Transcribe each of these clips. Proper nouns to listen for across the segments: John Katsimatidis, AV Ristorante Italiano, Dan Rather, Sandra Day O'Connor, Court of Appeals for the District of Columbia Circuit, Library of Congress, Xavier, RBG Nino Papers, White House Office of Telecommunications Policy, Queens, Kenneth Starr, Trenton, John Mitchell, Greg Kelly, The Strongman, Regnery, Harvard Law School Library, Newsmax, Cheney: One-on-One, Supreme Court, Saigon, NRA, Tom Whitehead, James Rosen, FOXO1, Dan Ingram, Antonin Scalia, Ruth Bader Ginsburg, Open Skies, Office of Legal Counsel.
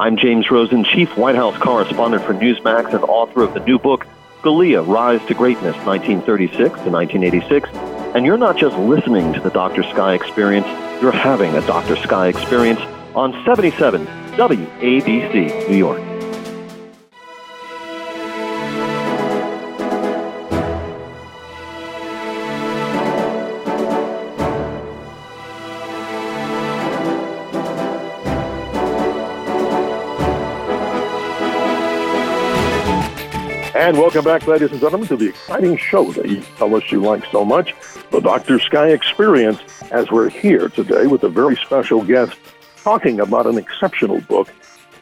I'm James Rosen, Chief White House Correspondent for Newsmax and author of the new book, Scalia: Rise to Greatness, 1936 to 1986. And you're not just listening to the Dr. Sky Experience, you're having a Dr. Sky Experience on 77 WABC, New York. And welcome back, ladies and gentlemen, to the exciting show that you tell us you like so much, the Dr. Sky Experience, as we're here today with a very special guest talking about an exceptional book.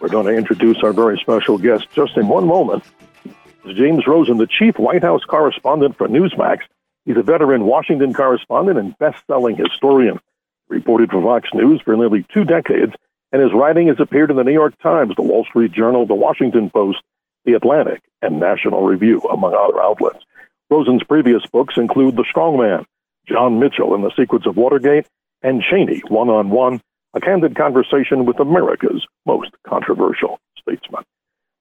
We're going to introduce our very special guest just in one moment. James Rosen, the Chief White House Correspondent for Newsmax. He's a veteran Washington correspondent and best-selling historian, reported for Fox News for nearly 2 decades, and his writing has appeared in the New York Times, the Wall Street Journal, the Washington Post, The Atlantic, and National Review, among other outlets. Rosen's previous books include The Strongman, John Mitchell and the Secrets of Watergate, and Cheney: One-on-One, a candid conversation with America's most controversial statesman.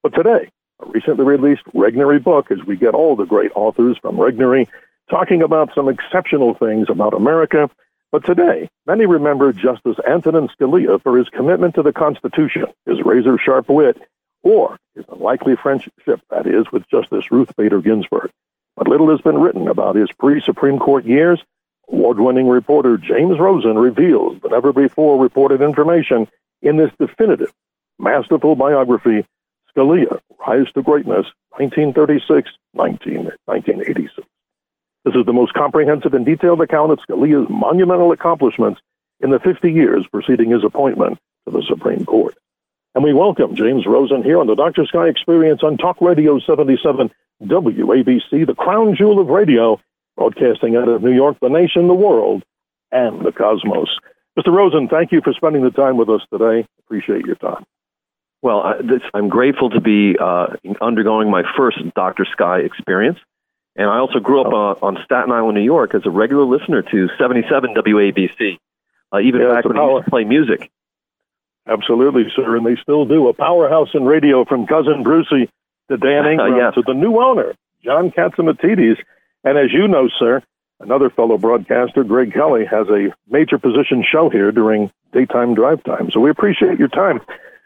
But today, a recently released Regnery book, as we get all the great authors from Regnery talking about some exceptional things about America. But today, many remember Justice Antonin Scalia for his commitment to the Constitution, his razor-sharp wit, or his unlikely friendship, that is, with Justice Ruth Bader Ginsburg. But little has been written about his pre-Supreme Court years. Award-winning reporter James Rosen reveals the never-before-reported information in this definitive, masterful biography, Scalia: Rise to Greatness, 1936-1986. This is the most comprehensive and detailed account of Scalia's monumental accomplishments in the 50 years preceding his appointment to the Supreme Court. And we welcome James Rosen here on the Dr. Sky Experience on Talk Radio 77 WABC, the crown jewel of radio, broadcasting out of New York, the nation, the world, and the cosmos. Mr. Rosen, thank you for spending the time with us today. Appreciate your time. Well, I'm grateful to be undergoing my first Dr. Sky Experience. And I also grew up on Staten Island, New York, as a regular listener to 77 WABC, even back when I used to play music. Absolutely, sir, and they still do. A powerhouse in radio, from Cousin Brucey to Dan Ingram yes, to the new owner, John Katsimatidis. And as you know, sir, another fellow broadcaster, Greg Kelly, has a major position show here during daytime drive time. So we appreciate your time.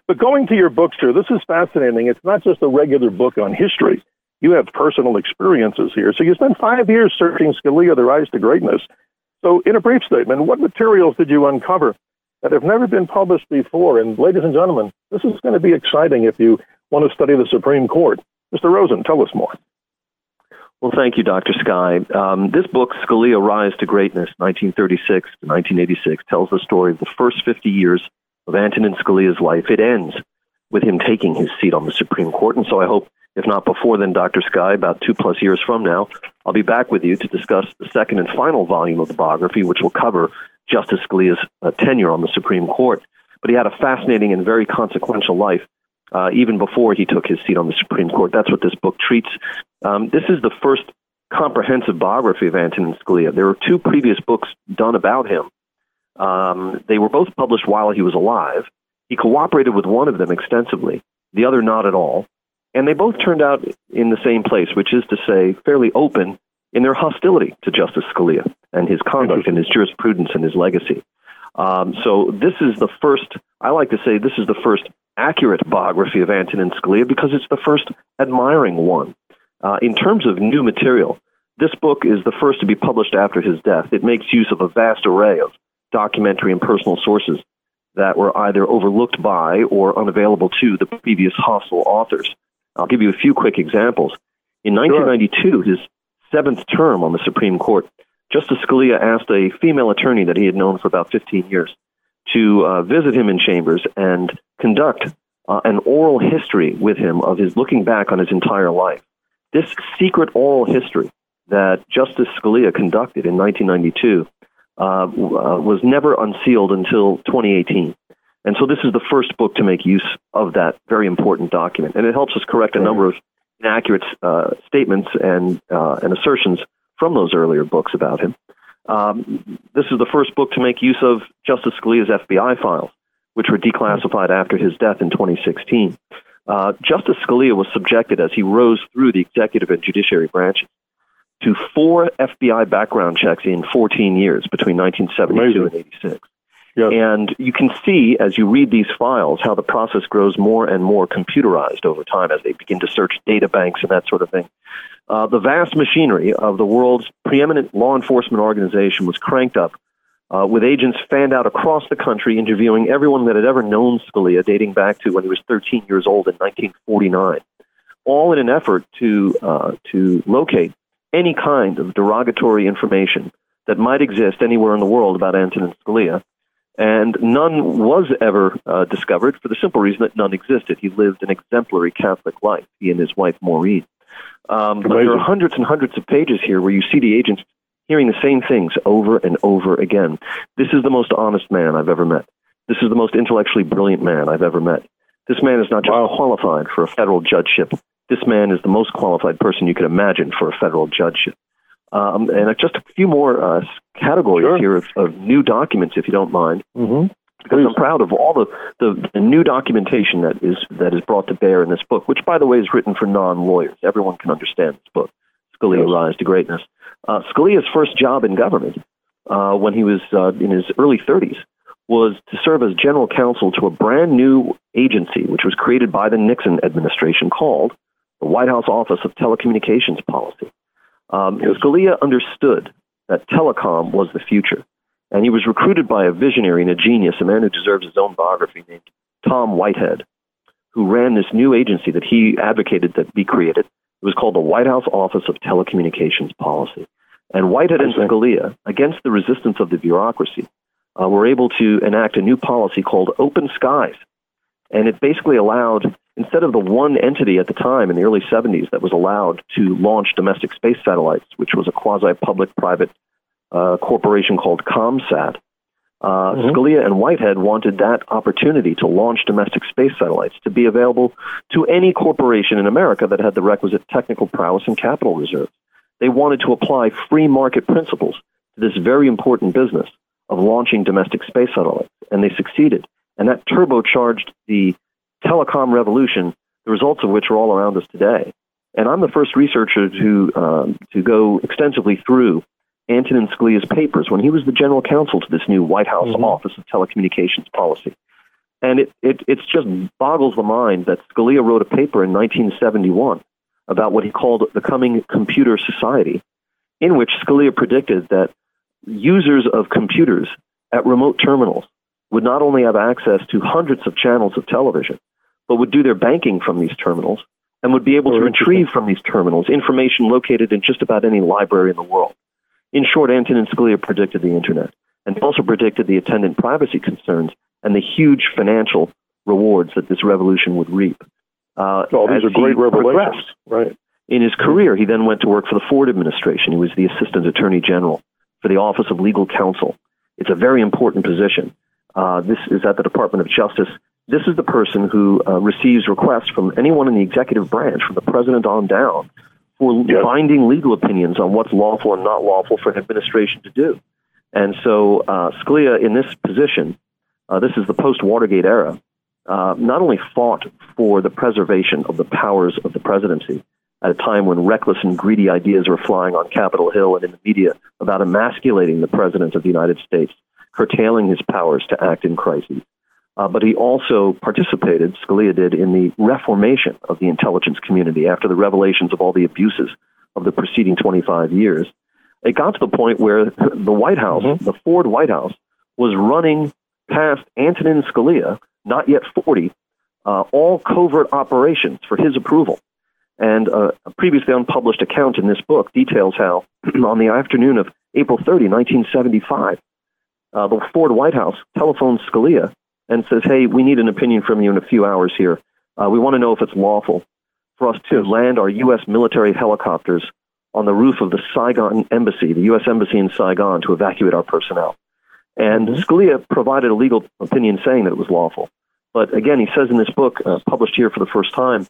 But going to your book, sir, this is fascinating. It's not just a regular book on history. You have personal experiences here. So you spent 5 years searching Scalia: The Rise to Greatness. So in a brief statement, what materials did you uncover that have never been published before? And ladies and gentlemen, this is going to be exciting if you want to study the Supreme Court. Mr. Rosen, tell us more. Well, thank you, Dr. Sky. This book, Scalia: Rise to Greatness, 1936 to 1986, tells the story of the first 50 years of Antonin Scalia's life. It ends with him taking his seat on the Supreme Court. And so I hope, if not before then, Dr. Sky, about 2+ years from now, I'll be back with you to discuss the second and final volume of the biography, which will cover Justice Scalia's tenure on the Supreme Court. But he had a fascinating and very consequential life even before he took his seat on the Supreme Court. That's what this book treats. This is the first comprehensive biography of Antonin Scalia. There were 2 previous books done about him. They were both published while he was alive. He cooperated with one of them extensively, the other not at all. And they both turned out in the same place, which is to say fairly open in their hostility to Justice Scalia and his conduct and his jurisprudence and his legacy. So this is the first, I like to say, this is the first accurate biography of Antonin Scalia because it's the first admiring one. In terms of new material, this book is the first to be published after his death. It makes use of a vast array of documentary and personal sources that were either overlooked by or unavailable to the previous hostile authors. I'll give you a few quick examples. In 1992, his 7th term on the Supreme Court, Justice Scalia asked a female attorney that he had known for about 15 years to visit him in chambers and conduct an oral history with him of his looking back on his entire life. This secret oral history that Justice Scalia conducted in 1992 was never unsealed until 2018. And so this is the first book to make use of that very important document. And it helps us correct a number of inaccurate statements and assertions from those earlier books about him. This is the first book to make use of Justice Scalia's FBI files. which were declassified after his death in 2016, Justice Scalia was subjected, as he rose through the executive and judiciary branches, to 4 FBI background checks in 14 years between 1972 Amazing. And 86. Yep. And you can see, as you read these files, how the process grows more and more computerized over time as they begin to search data banks and that sort of thing. The vast machinery of the world's preeminent law enforcement organization was cranked up with agents fanned out across the country, interviewing everyone that had ever known Scalia, dating back to when he was 13 years old in 1949, all in an effort to locate any kind of derogatory information that might exist anywhere in the world about Antonin Scalia. And none was ever discovered for the simple reason that none existed. He lived an exemplary Catholic life, he and his wife, Maureen. But there are hundreds and hundreds of pages here where you see the agents hearing the same things over and over again. This is the most honest man I've ever met. This is the most intellectually brilliant man I've ever met. This man is not just qualified for a federal judgeship. This man is the most qualified person you could imagine for a federal judgeship. And just a few more categories sure. here of new documents, if you don't mind, mm-hmm. because I'm proud of all the new documentation that is brought to bear in this book, which, by the way, is written for non-lawyers. Everyone can understand this book, Scalia: yes. Rise to Greatness. Scalia's first job in government, when he was in his early 30s, was to serve as general counsel to a brand new agency, which was created by the Nixon administration, called the White House Office of Telecommunications Policy. Scalia understood that telecom was the future, and he was recruited by a visionary and a genius, a man who deserves his own biography, named Tom Whitehead, who ran this new agency that he advocated that be created. It was called the White House Office of Telecommunications Policy. And Whitehead and Scalia, against the resistance of the bureaucracy, were able to enact a new policy called Open Skies. And it basically allowed, instead of the one entity at the time in the early 70s that was allowed to launch domestic space satellites, which was a quasi-public private corporation called ComSat, mm-hmm. Scalia and Whitehead wanted that opportunity to launch domestic space satellites to be available to any corporation in America that had the requisite technical prowess and capital reserves. They wanted to apply free market principles to this very important business of launching domestic space satellites, and they succeeded. And that turbocharged the telecom revolution, the results of which are all around us today. And I'm the first researcher to go extensively through Antonin Scalia's papers when he was the general counsel to this new White House mm-hmm. Office of Telecommunications Policy. And it's just boggles the mind that Scalia wrote a paper in 1971 about what he called the coming computer society, in which Scalia predicted that users of computers at remote terminals would not only have access to hundreds of channels of television, but would do their banking from these terminals and would be able to retrieve from these terminals information located in just about any library in the world. In short, Antonin Scalia predicted the internet and also predicted the attendant privacy concerns and the huge financial rewards that this revolution would reap. These are great revelations. Right. In his career, he then went to work for the Ford administration. He was the assistant attorney general for the Office of Legal Counsel. It's a very important position. This is at the Department of Justice. This is the person who receives requests from anyone in the executive branch, from the president on down, for yes. binding legal opinions on what's lawful and not lawful for an administration to do. And so Scalia, in this position, this is the post-Watergate era, not only fought for the preservation of the powers of the presidency at a time when reckless and greedy ideas were flying on Capitol Hill and in the media about emasculating the president of the United States, curtailing his powers to act in crises. But he also participated, Scalia did, in the reformation of the intelligence community after the revelations of all the abuses of the preceding 25 years. It got to the point where the White House, mm-hmm. the Ford White House, was running past Antonin Scalia, not yet 40, all covert operations for his approval. And a previously unpublished account in this book details how on the afternoon of April 30, 1975, the Ford White House telephones Scalia and says, "Hey, we need an opinion from you in a few hours here. We want to know if it's lawful for us to land our U.S. military helicopters on the roof of the Saigon embassy, the U.S. embassy in Saigon, to evacuate our personnel." And Scalia provided a legal opinion saying that it was lawful. But again, he says in this book, published here for the first time,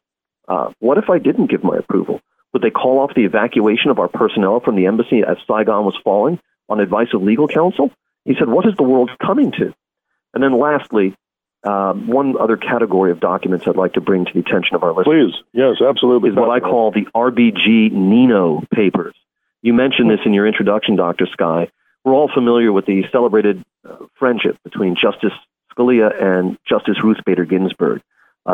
what if I didn't give my approval? Would they call off the evacuation of our personnel from the embassy as Saigon was falling on advice of legal counsel? He said, what is the world coming to? And then lastly, One other category of documents I'd like to bring to the attention of our listeners. Please, yes, absolutely. Is what I call the RBG Nino Papers. You mentioned this in your introduction, Dr. Sky. We're all familiar with the celebrated friendship between Justice Scalia and Justice Ruth Bader Ginsburg.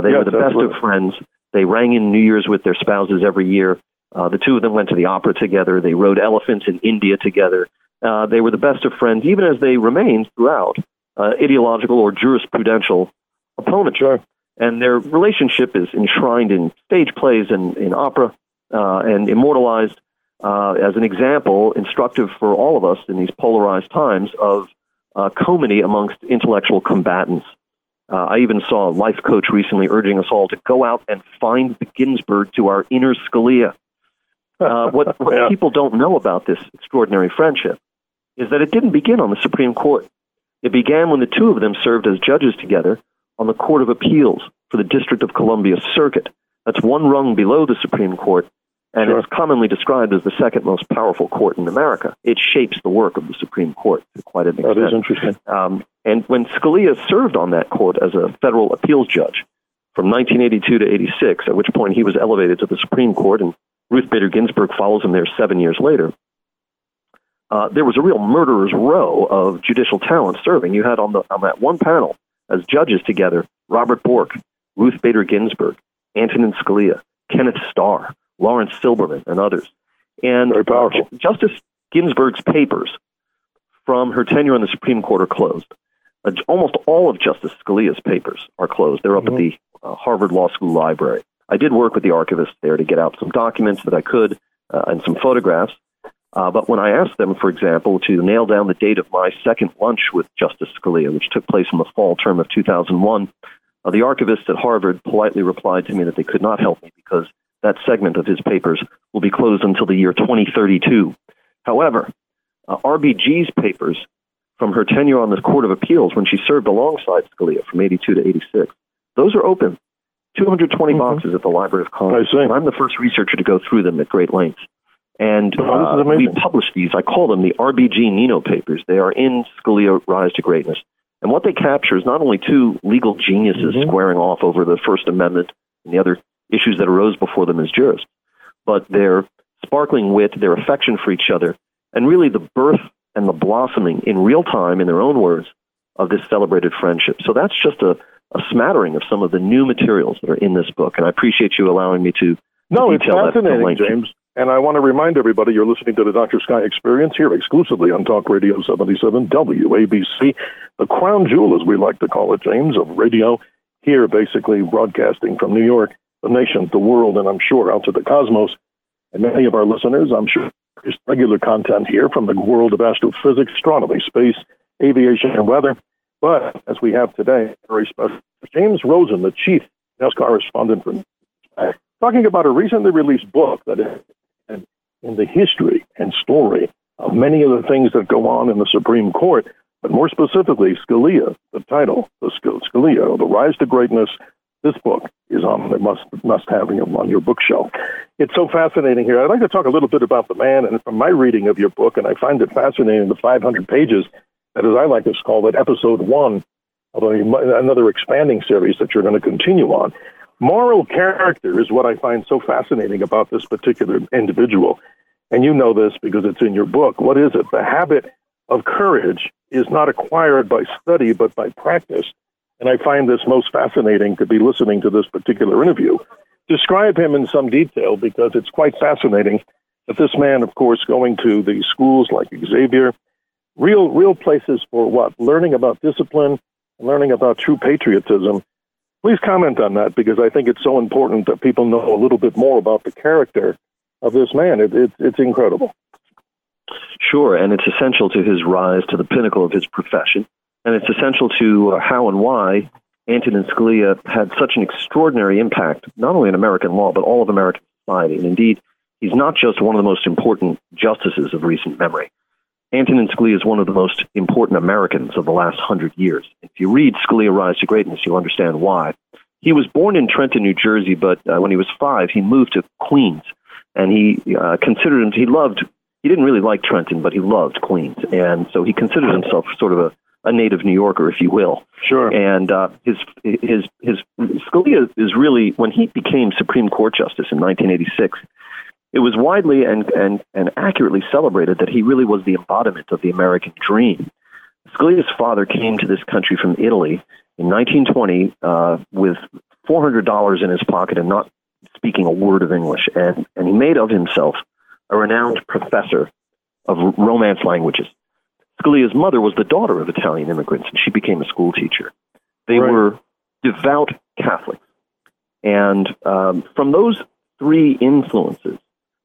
They were the best of friends. They rang in New Year's with their spouses every year. The two of them went to the opera together. They rode elephants in India together. They were the best of friends, even as they remained throughout ideological or jurisprudential opponents. Sure. And their relationship is enshrined in stage plays and in opera and immortalized as an example, instructive for all of us in these polarized times, of comity amongst intellectual combatants. I even saw a life coach recently urging us all to go out and find the Ginsburg to our inner Scalia. What people don't know about this extraordinary friendship is that it didn't begin on the Supreme Court. It began when the two of them served as judges together on the Court of Appeals for the District of Columbia Circuit. That's one rung below the Supreme Court, and it's commonly described as the second most powerful court in America. It shapes the work of the Supreme Court to quite an extent. That is interesting. And when Scalia served on that court as a federal appeals judge from 1982 to 86, at which point he was elevated to the Supreme Court, and Ruth Bader Ginsburg follows him there 7 years later, there was a real murderer's row of judicial talent serving. You had on that one panel as judges together, Robert Bork, Ruth Bader Ginsburg, Antonin Scalia, Kenneth Starr, Lawrence Silberman, and others. And very powerful. Justice Ginsburg's papers from her tenure on the Supreme Court are closed. Almost all of Justice Scalia's papers are closed. They're up at the Harvard Law School Library. I did work with the archivist there to get out some documents that I could and some photographs. But when I asked them, for example, to nail down the date of my second lunch with Justice Scalia, which took place in the fall term of 2001, the archivist at Harvard politely replied to me that they could not help me because that segment of his papers will be closed until the year 2032. However, RBG's papers from her tenure on the Court of Appeals when she served alongside Scalia from 82 to 86, those are open, 220 boxes at the Library of Congress. And I'm the first researcher to go through them at great length. And we publish these. I call them the RBG Nino Papers. They are in Scalia: Rise to Greatness. And what they capture is not only two legal geniuses squaring off over the First Amendment and the other issues that arose before them as jurists, but their sparkling wit, their affection for each other, and really the birth and the blossoming in real time, in their own words, of this celebrated friendship. So that's just a smattering of some of the new materials that are in this book. And I appreciate you allowing me to detail that. It's fascinating, James. And I want to remind everybody you're listening to the Dr. Sky Experience here exclusively on Talk Radio 77 WABC, the crown jewel, as we like to call it, James, of radio, here basically broadcasting from New York, the nation, the world, and I'm sure out to the cosmos. And many of our listeners, I'm sure, is regular content here from the world of astrophysics, astronomy, space, aviation, and weather. But as we have today, very special, James Rosen, the chief desk correspondent for Newsmax, talking about a recently released book that is in the history and story of many of the things that go on in the Supreme Court, but more specifically, Scalia, the title, Scalia, The Rise to Greatness. This book is on the must have on your bookshelf. It's so fascinating here. I'd like to talk a little bit about the man, and from my reading of your book, and I find it fascinating, the 500 pages, that as I like to call it, episode one of another expanding series that you're going to continue on. Moral character is what I find so fascinating about this particular individual. And you know this because it's in your book. What is it? The habit of courage is not acquired by study, but by practice. And I find this most fascinating to be listening to this particular interview. Describe him in some detail because it's quite fascinating that this man, of course, going to the schools like Xavier, real places for what? Learning about discipline, learning about true patriotism. Please comment on that because I think it's so important that people know a little bit more about the character of this man. It's incredible. Sure, and it's essential to his rise to the pinnacle of his profession. And it's essential to how and why Antonin Scalia had such an extraordinary impact, not only in American law, but all of American society. And indeed, he's not just one of the most important justices of recent memory. Antonin Scalia is one of the most important Americans of the last 100 years. If you read Scalia: Rise to Greatness, you'll understand why. He was born in Trenton, New Jersey, but when he was 5, he moved to Queens. And he he didn't really like Trenton, but he loved Queens. And so he considered himself sort of a a native New Yorker, if you will. Sure. And his Scalia is really, when he became Supreme Court Justice in 1986, it was widely and accurately celebrated that he really was the embodiment of the American dream. Scalia's father came to this country from Italy in 1920 with $400 in his pocket and not speaking a word of English. And he made of himself a renowned professor of Romance languages. Scalia's mother was the daughter of Italian immigrants, and she became a school teacher. They Right. were devout Catholics. And from those three influences,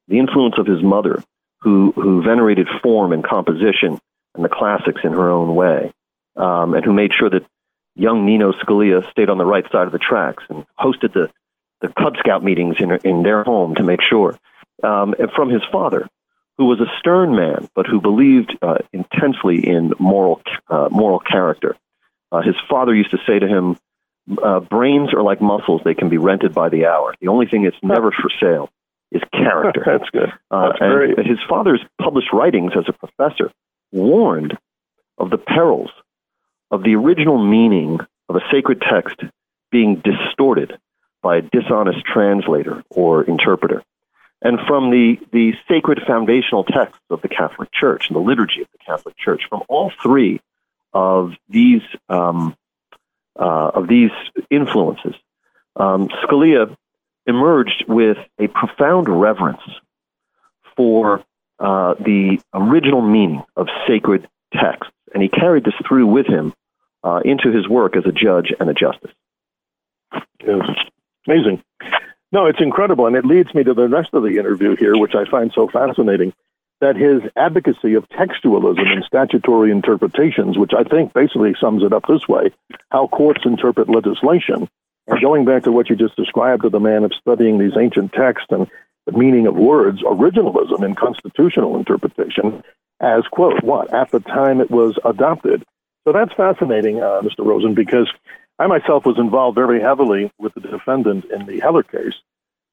the influence of his mother, who venerated form and composition and the classics in her own way, and who made sure that young Nino Scalia stayed on the right side of the tracks and hosted the Cub Scout meetings in their home to make sure, and from his father, who was a stern man, but who believed intensely in moral character. His father used to say to him, brains are like muscles, they can be rented by the hour. The only thing that's never for sale is character. That's good. And his father's published writings as a professor warned of the perils of the original meaning of a sacred text being distorted by a dishonest translator or interpreter. And from the sacred foundational texts of the Catholic Church and the liturgy of the Catholic Church, from all three of these influences, Scalia emerged with a profound reverence for the original meaning of sacred texts, and he carried this through with him into his work as a judge and a justice. Yes. Amazing. No, it's incredible, and it leads me to the rest of the interview here, which I find so fascinating, that his advocacy of textualism and statutory interpretations, which I think basically sums it up this way, how courts interpret legislation, and going back to what you just described of the man of studying these ancient texts and the meaning of words, originalism in constitutional interpretation, as, quote, what, at the time it was adopted. So that's fascinating, Mr. Rosen, because I myself was involved very heavily with the defendant in the Heller case,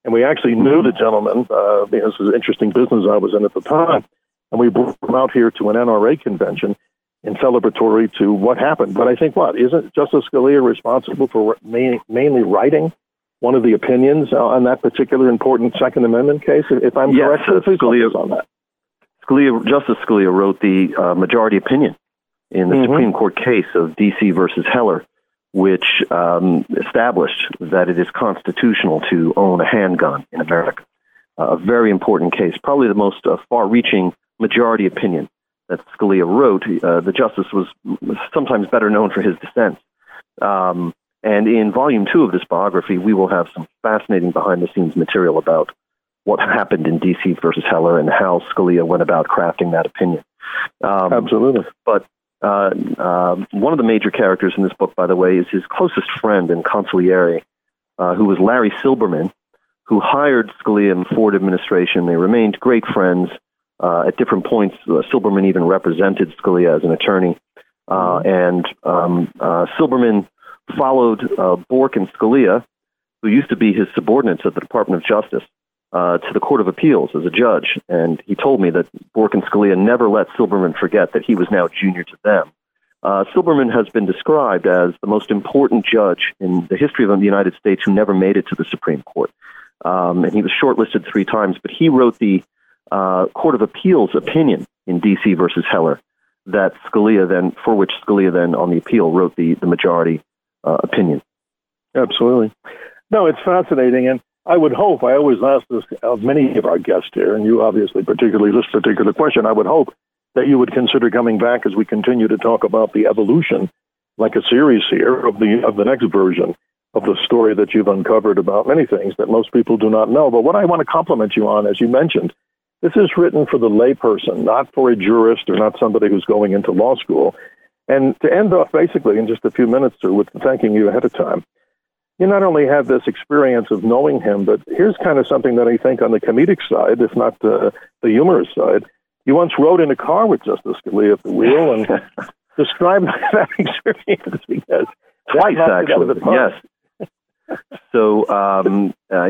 and we actually knew the gentleman. This was an interesting business I was in at the time, and we brought him out here to an NRA convention in celebratory to what happened. But I think, isn't Justice Scalia responsible for mainly writing one of the opinions on that particular important Second Amendment case? If I'm correct, Scalia on that. Justice Scalia wrote the majority opinion in the Supreme Court case of D.C. versus Heller, which established that it is constitutional to own a handgun in America. A very important case, probably the most far-reaching majority opinion that Scalia wrote. The justice was sometimes better known for his dissents. And in Volume 2 of this biography, we will have some fascinating behind-the-scenes material about what happened in D.C. versus Heller and how Scalia went about crafting that opinion. Absolutely. But one of the major characters in this book, by the way, is his closest friend and consigliere, who was Larry Silberman, who hired Scalia in the Ford administration. They remained great friends at different points. Silberman even represented Scalia as an attorney. And Silberman followed Bork and Scalia, who used to be his subordinates at the Department of Justice, to the Court of Appeals as a judge, and he told me that Bork and Scalia never let Silberman forget that he was now junior to them. Silberman has been described as the most important judge in the history of the United States who never made it to the Supreme Court, and he was shortlisted 3 times, but he wrote the Court of Appeals opinion in D.C. versus Heller, that Scalia then, for which Scalia then on the appeal wrote the majority opinion. Absolutely. No, it's fascinating, and I would hope, I always ask this of many of our guests here, and you obviously particularly this particular question, I would hope that you would consider coming back as we continue to talk about the evolution, like a series here, of the next version of the story that you've uncovered about many things that most people do not know. But what I want to compliment you on, as you mentioned, this is written for the layperson, not for a jurist or not somebody who's going into law school. And to end off basically in just a few minutes, sir, with thanking you ahead of time, you not only have this experience of knowing him, but here's kind of something that I think on the comedic side, if not the humorous side. You once rode in a car with Justice Scalia at the wheel, and describe that experience because twice, actually. Yes. So,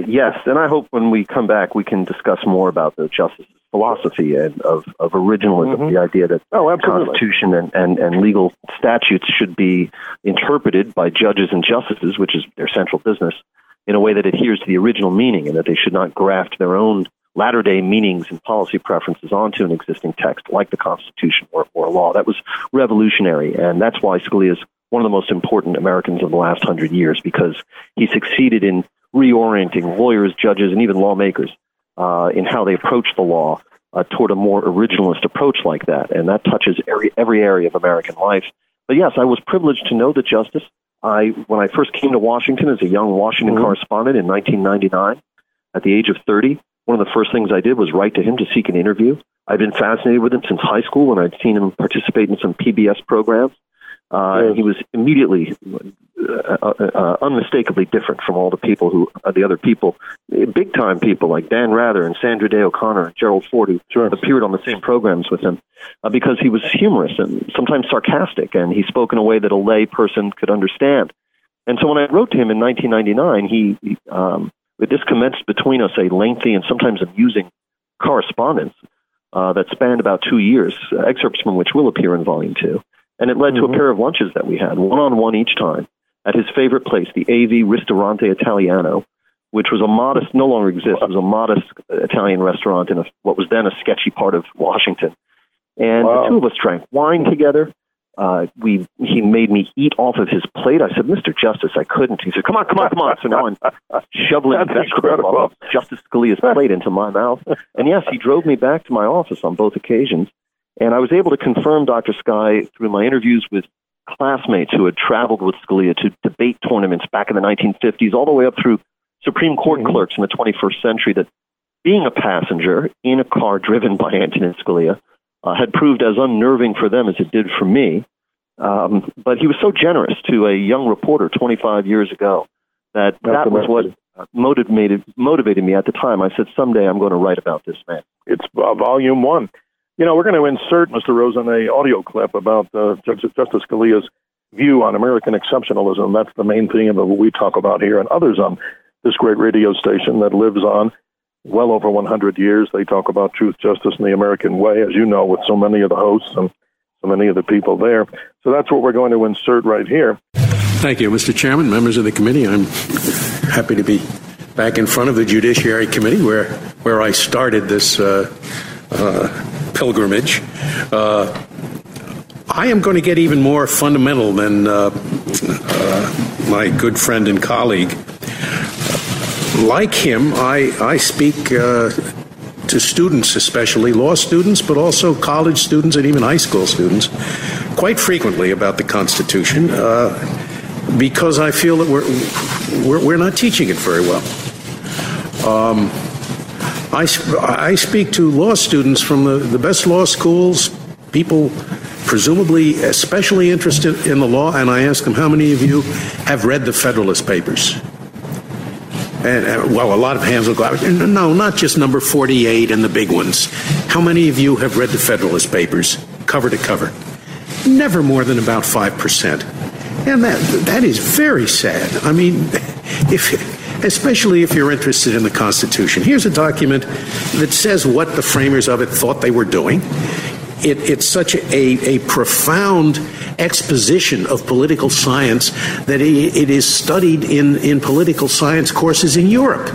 yes, and I hope when we come back we can discuss more about the justice's philosophy and of originalism, mm-hmm. the idea that the Constitution and legal statutes should be interpreted by judges and justices, which is their central business, in a way that adheres to the original meaning and that they should not graft their own latter-day meanings and policy preferences onto an existing text like the Constitution or a law. That was revolutionary, and that's why Scalia is one of the most important Americans of the last 100 years, because he succeeded in reorienting lawyers, judges, and even lawmakers in how they approach the law toward a more originalist approach like that. And that touches every area of American life. But yes, I was privileged to know the justice. When I first came to Washington as a young Washington mm-hmm. correspondent in 1999, at the age of 30, one of the first things I did was write to him to seek an interview. I've been fascinated with him since high school when I'd seen him participate in some PBS programs. And he was immediately, unmistakably different from all the people who, the other people, big-time people like Dan Rather and Sandra Day O'Connor and Gerald Ford, who sure. appeared on the same programs with him, because he was humorous and sometimes sarcastic, and he spoke in a way that a lay person could understand. And so when I wrote to him in 1999, this commenced between us a lengthy and sometimes amusing correspondence that spanned about 2 years, excerpts from which will appear in Volume 2. And it led mm-hmm. to a pair of lunches that we had, one-on-one each time, at his favorite place, the AV Ristorante Italiano, which was a modest, no longer exists, it was a modest Italian restaurant in what was then a sketchy part of Washington. And wow. the two of us drank wine together. He made me eat off of his plate. I said, "Mr. Justice, I couldn't." He said, "Come on." So now I'm shoveling vegetables off Justice Scalia's plate into my mouth. And yes, he drove me back to my office on both occasions. And I was able to confirm Dr. Sky through my interviews with classmates who had traveled with Scalia to debate tournaments back in the 1950s, all the way up through Supreme Court mm-hmm. clerks in the 21st century, that being a passenger in a car driven by Antonin Scalia had proved as unnerving for them as it did for me. But he was so generous to a young reporter 25 years ago that was what motivated me at the time. I said, someday I'm going to write about this man. It's Volume 1. You know, we're going to insert, Mr. Rosen, an audio clip about Justice Scalia's view on American exceptionalism. That's the main theme of what we talk about here and others on this great radio station that lives on well over 100 years. They talk about truth, justice, and the American way, as you know, with so many of the hosts and so many of the people there. So that's what we're going to insert right here. Thank you, Mr. Chairman, members of the committee. I'm happy to be back in front of the Judiciary Committee where I started this pilgrimage. I am going to get even more fundamental than my good friend and colleague. Like him, I speak to students, especially law students, but also college students and even high school students, quite frequently about the Constitution, because I feel that we're not teaching it very well. I speak to law students from the best law schools, people presumably especially interested in the law, and I ask them, how many of you have read the Federalist Papers? And well, a lot of hands will go out. No, not just number 48 and the big ones. How many of you have read the Federalist Papers, cover to cover? Never more than about 5%. And that is very sad. I mean, especially if you're interested in the Constitution. Here's a document that says what the framers of it thought they were doing. It's such a profound exposition of political science that it is studied in political science courses in Europe.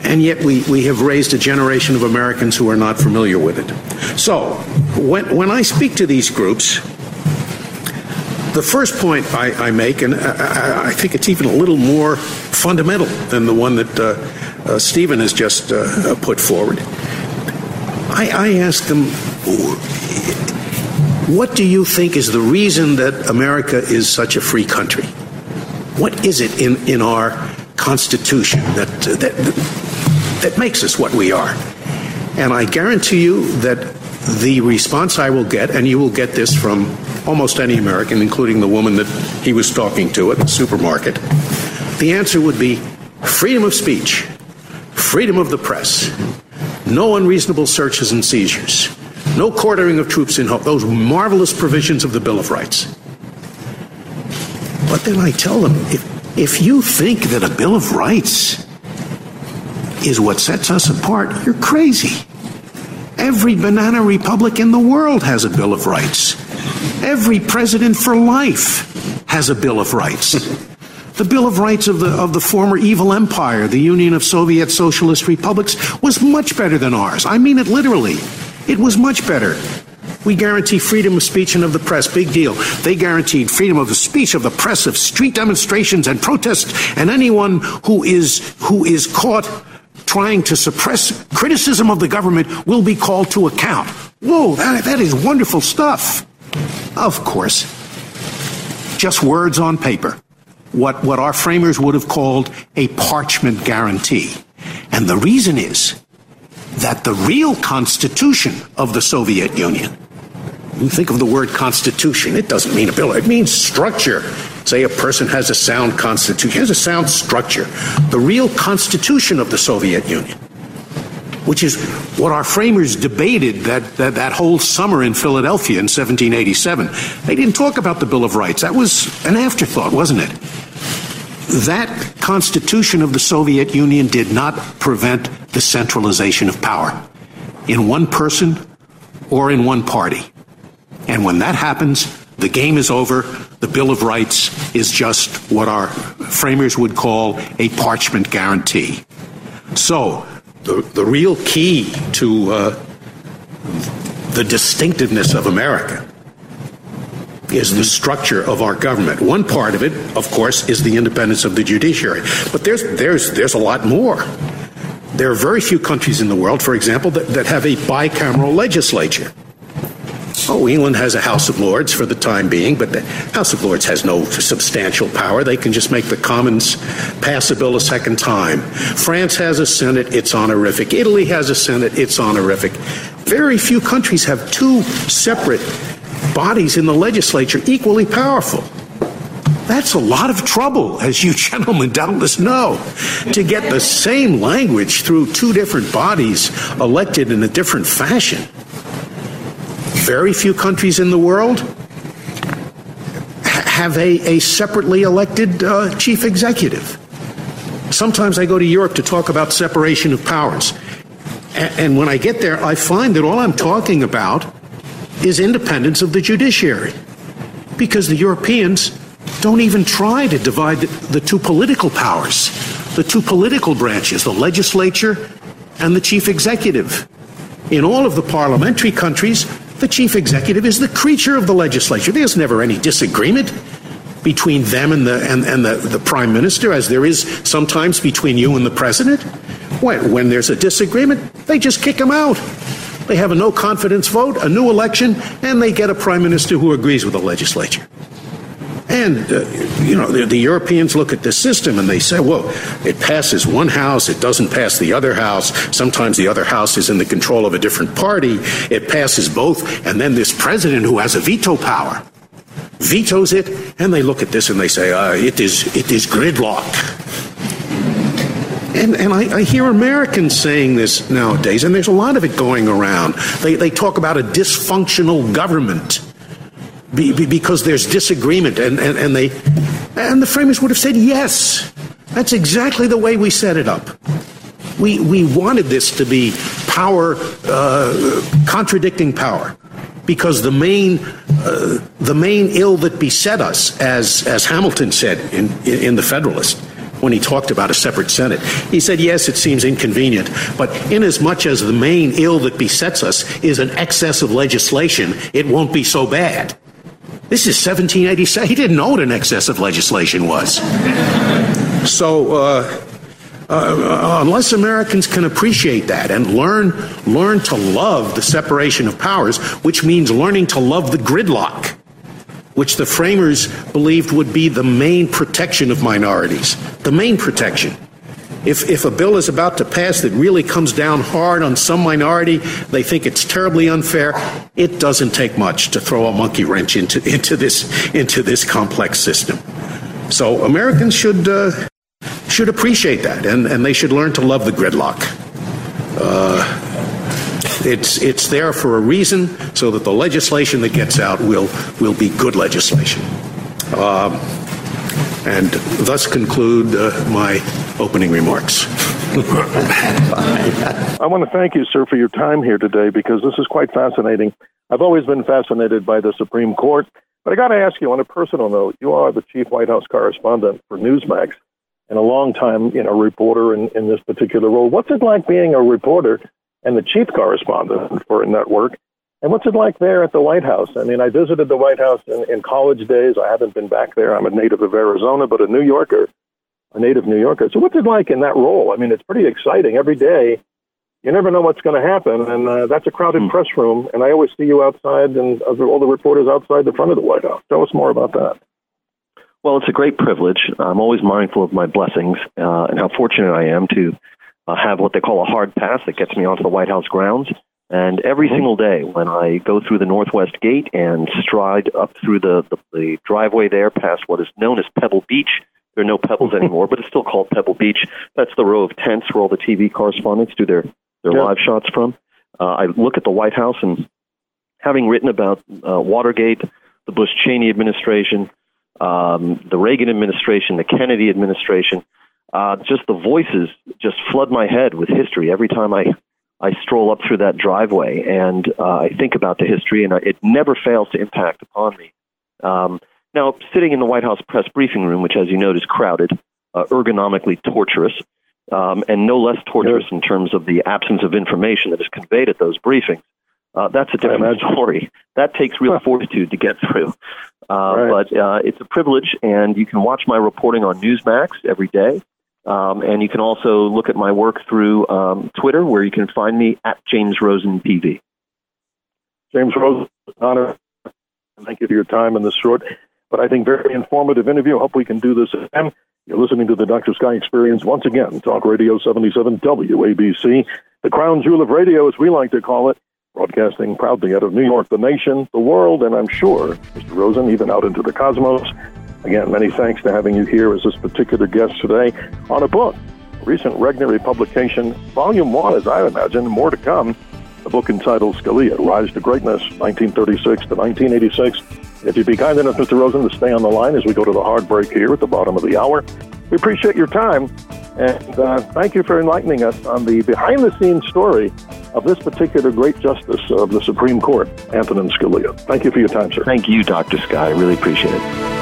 And yet we have raised a generation of Americans who are not familiar with it. So when I speak to these groups, the first point I make, and I think it's even a little more fundamental than the one that Stephen has just put forward, I ask them, what do you think is the reason that America is such a free country? What is it in our Constitution that makes us what we are? And I guarantee you that the response I will get, and you will get this from almost any American, including the woman that he was talking to at the supermarket, the answer would be freedom of speech, freedom of the press, no unreasonable searches and seizures, no quartering of troops in home, those marvelous provisions of the Bill of Rights. But then I tell them, if If you think that a Bill of Rights is what sets us apart, you're crazy. Every banana republic in the world has a Bill of Rights. Every president for life has a Bill of Rights. The Bill of Rights of the former evil empire, the Union of Soviet Socialist Republics, was much better than ours. I mean it literally. It was much better. We guarantee freedom of speech and of the press. Big deal. They guaranteed freedom of the speech, of the press, of street demonstrations and protests, and anyone who is caught trying to suppress criticism of the government will be called to account. Whoa, that is wonderful stuff. Of course, just words on paper. What our framers would have called a parchment guarantee. And the reason is that the real constitution of the Soviet Union, you think of the word constitution, it doesn't mean a bill, it means structure. Say a person has a sound constitution, has a sound structure. The real constitution of the Soviet Union, which is what our framers debated that whole summer in Philadelphia in 1787. They didn't talk about the Bill of Rights. That was an afterthought, wasn't it? That constitution of the Soviet Union did not prevent the centralization of power in one person or in one party. And when that happens, the game is over. The Bill of Rights is just what our framers would call a parchment guarantee. So, the real key to the distinctiveness of America is the structure of our government. One part of it, of course, is the independence of the judiciary. But there's a lot more. There are very few countries in the world, for example, that have a bicameral legislature. Oh, England has a House of Lords for the time being, but the House of Lords has no substantial power. They can just make the Commons pass a bill a second time. France has a Senate. It's honorific. Italy has a Senate. It's honorific. Very few countries have two separate bodies in the legislature equally powerful. That's a lot of trouble, as you gentlemen doubtless know, to get the same language through two different bodies elected in a different fashion. Very few countries in the world have a separately elected chief executive. Sometimes I go to Europe to talk about separation of powers. And when I get there, I find that all I'm talking about is independence of the judiciary, because the Europeans don't even try to divide the two political powers, the two political branches, the legislature and the chief executive. In all of the parliamentary countries, the chief executive is the creature of the legislature. There's never any disagreement between them and the prime minister, as there is sometimes between you and the president. When there's a disagreement, they just kick him out. They have a no-confidence vote, a new election, and they get a prime minister who agrees with the legislature. And, the Europeans look at this system and they say, well, it passes one house, it doesn't pass the other house. Sometimes the other house is in the control of a different party. It passes both. And then this president who has a veto power vetoes it. And they look at this and they say, it is gridlock. And I hear Americans saying this nowadays, and there's a lot of it going around. They talk about a dysfunctional government. Because there's disagreement, and the framers would have said, yes, that's exactly the way we set it up. We wanted this to be power, contradicting power, because the main ill that beset us, as Hamilton said in The Federalist, when he talked about a separate Senate, he said, yes, it seems inconvenient, but inasmuch as the main ill that besets us is an excess of legislation, it won't be so bad. This is 1787. He didn't know what an excess of legislation was. So unless Americans can appreciate that and learn to love the separation of powers, which means learning to love the gridlock, which the framers believed would be the main protection of minorities, the main protection. If a bill is about to pass that really comes down hard on some minority, they think it's terribly unfair. It doesn't take much to throw a monkey wrench into this complex system. So Americans should appreciate that, and they should learn to love the gridlock. It's there for a reason, so that the legislation that gets out will be good legislation. and thus conclude my opening remarks. I want to thank you, sir, for your time here today, because this is quite fascinating. I've always been fascinated by the Supreme Court, but I got to ask you on a personal note, you are the chief White House correspondent for Newsmax and a long-time, reporter in this particular role. What's it like being a reporter and the chief correspondent for a network? And what's it like there at the White House? I mean, I visited the White House in college days. I haven't been back there. I'm a native of Arizona, but a native New Yorker. So what's it like in that role? I mean, it's pretty exciting. Every day, you never know what's going to happen. And that's a crowded press room. And I always see you outside and all the reporters outside the front of the White House. Tell us more about that. Well, it's a great privilege. I'm always mindful of my blessings and how fortunate I am to have what they call a hard pass that gets me onto the White House grounds. And every single day when I go through the Northwest Gate and stride up through the driveway there past what is known as Pebble Beach, there are no pebbles anymore, but it's still called Pebble Beach. That's the row of tents where all the TV correspondents do their live shots from. I look at the White House, and having written about Watergate, the Bush-Cheney administration, the Reagan administration, the Kennedy administration, just the voices just flood my head with history every time I stroll up through that driveway, and I think about the history, and it never fails to impact upon me. Now, sitting in the White House press briefing room, which, as you note, is crowded, ergonomically torturous, and no less torturous in terms of the absence of information that is conveyed at those briefings, that's a different story. That takes real fortitude to get through. But it's a privilege, and you can watch my reporting on Newsmax every day. And you can also look at my work through Twitter, where you can find me at James Rosen PV. James Rosen, an honor. Thank you for your time in this short, but I think very informative interview. Hope we can do this again. You're listening to the Dr. Sky Experience once again, Talk Radio 77 WABC, the crown jewel of radio, as we like to call it, broadcasting proudly out of New York, the nation, the world, and I'm sure, Mr. Rosen, even out into the cosmos. Again, many thanks to having you here as this particular guest today on a book, a recent Regnery publication, Volume 1, as I imagine, more to come. The book entitled Scalia: Rise to Greatness, 1936 to 1986. If you'd be kind enough, Mr. Rosen, to stay on the line as we go to the hard break here at the bottom of the hour. We appreciate your time, and thank you for enlightening us on the behind-the-scenes story of this particular great justice of the Supreme Court, Antonin Scalia. Thank you for your time, sir. Thank you, Dr. Sky. I really appreciate it.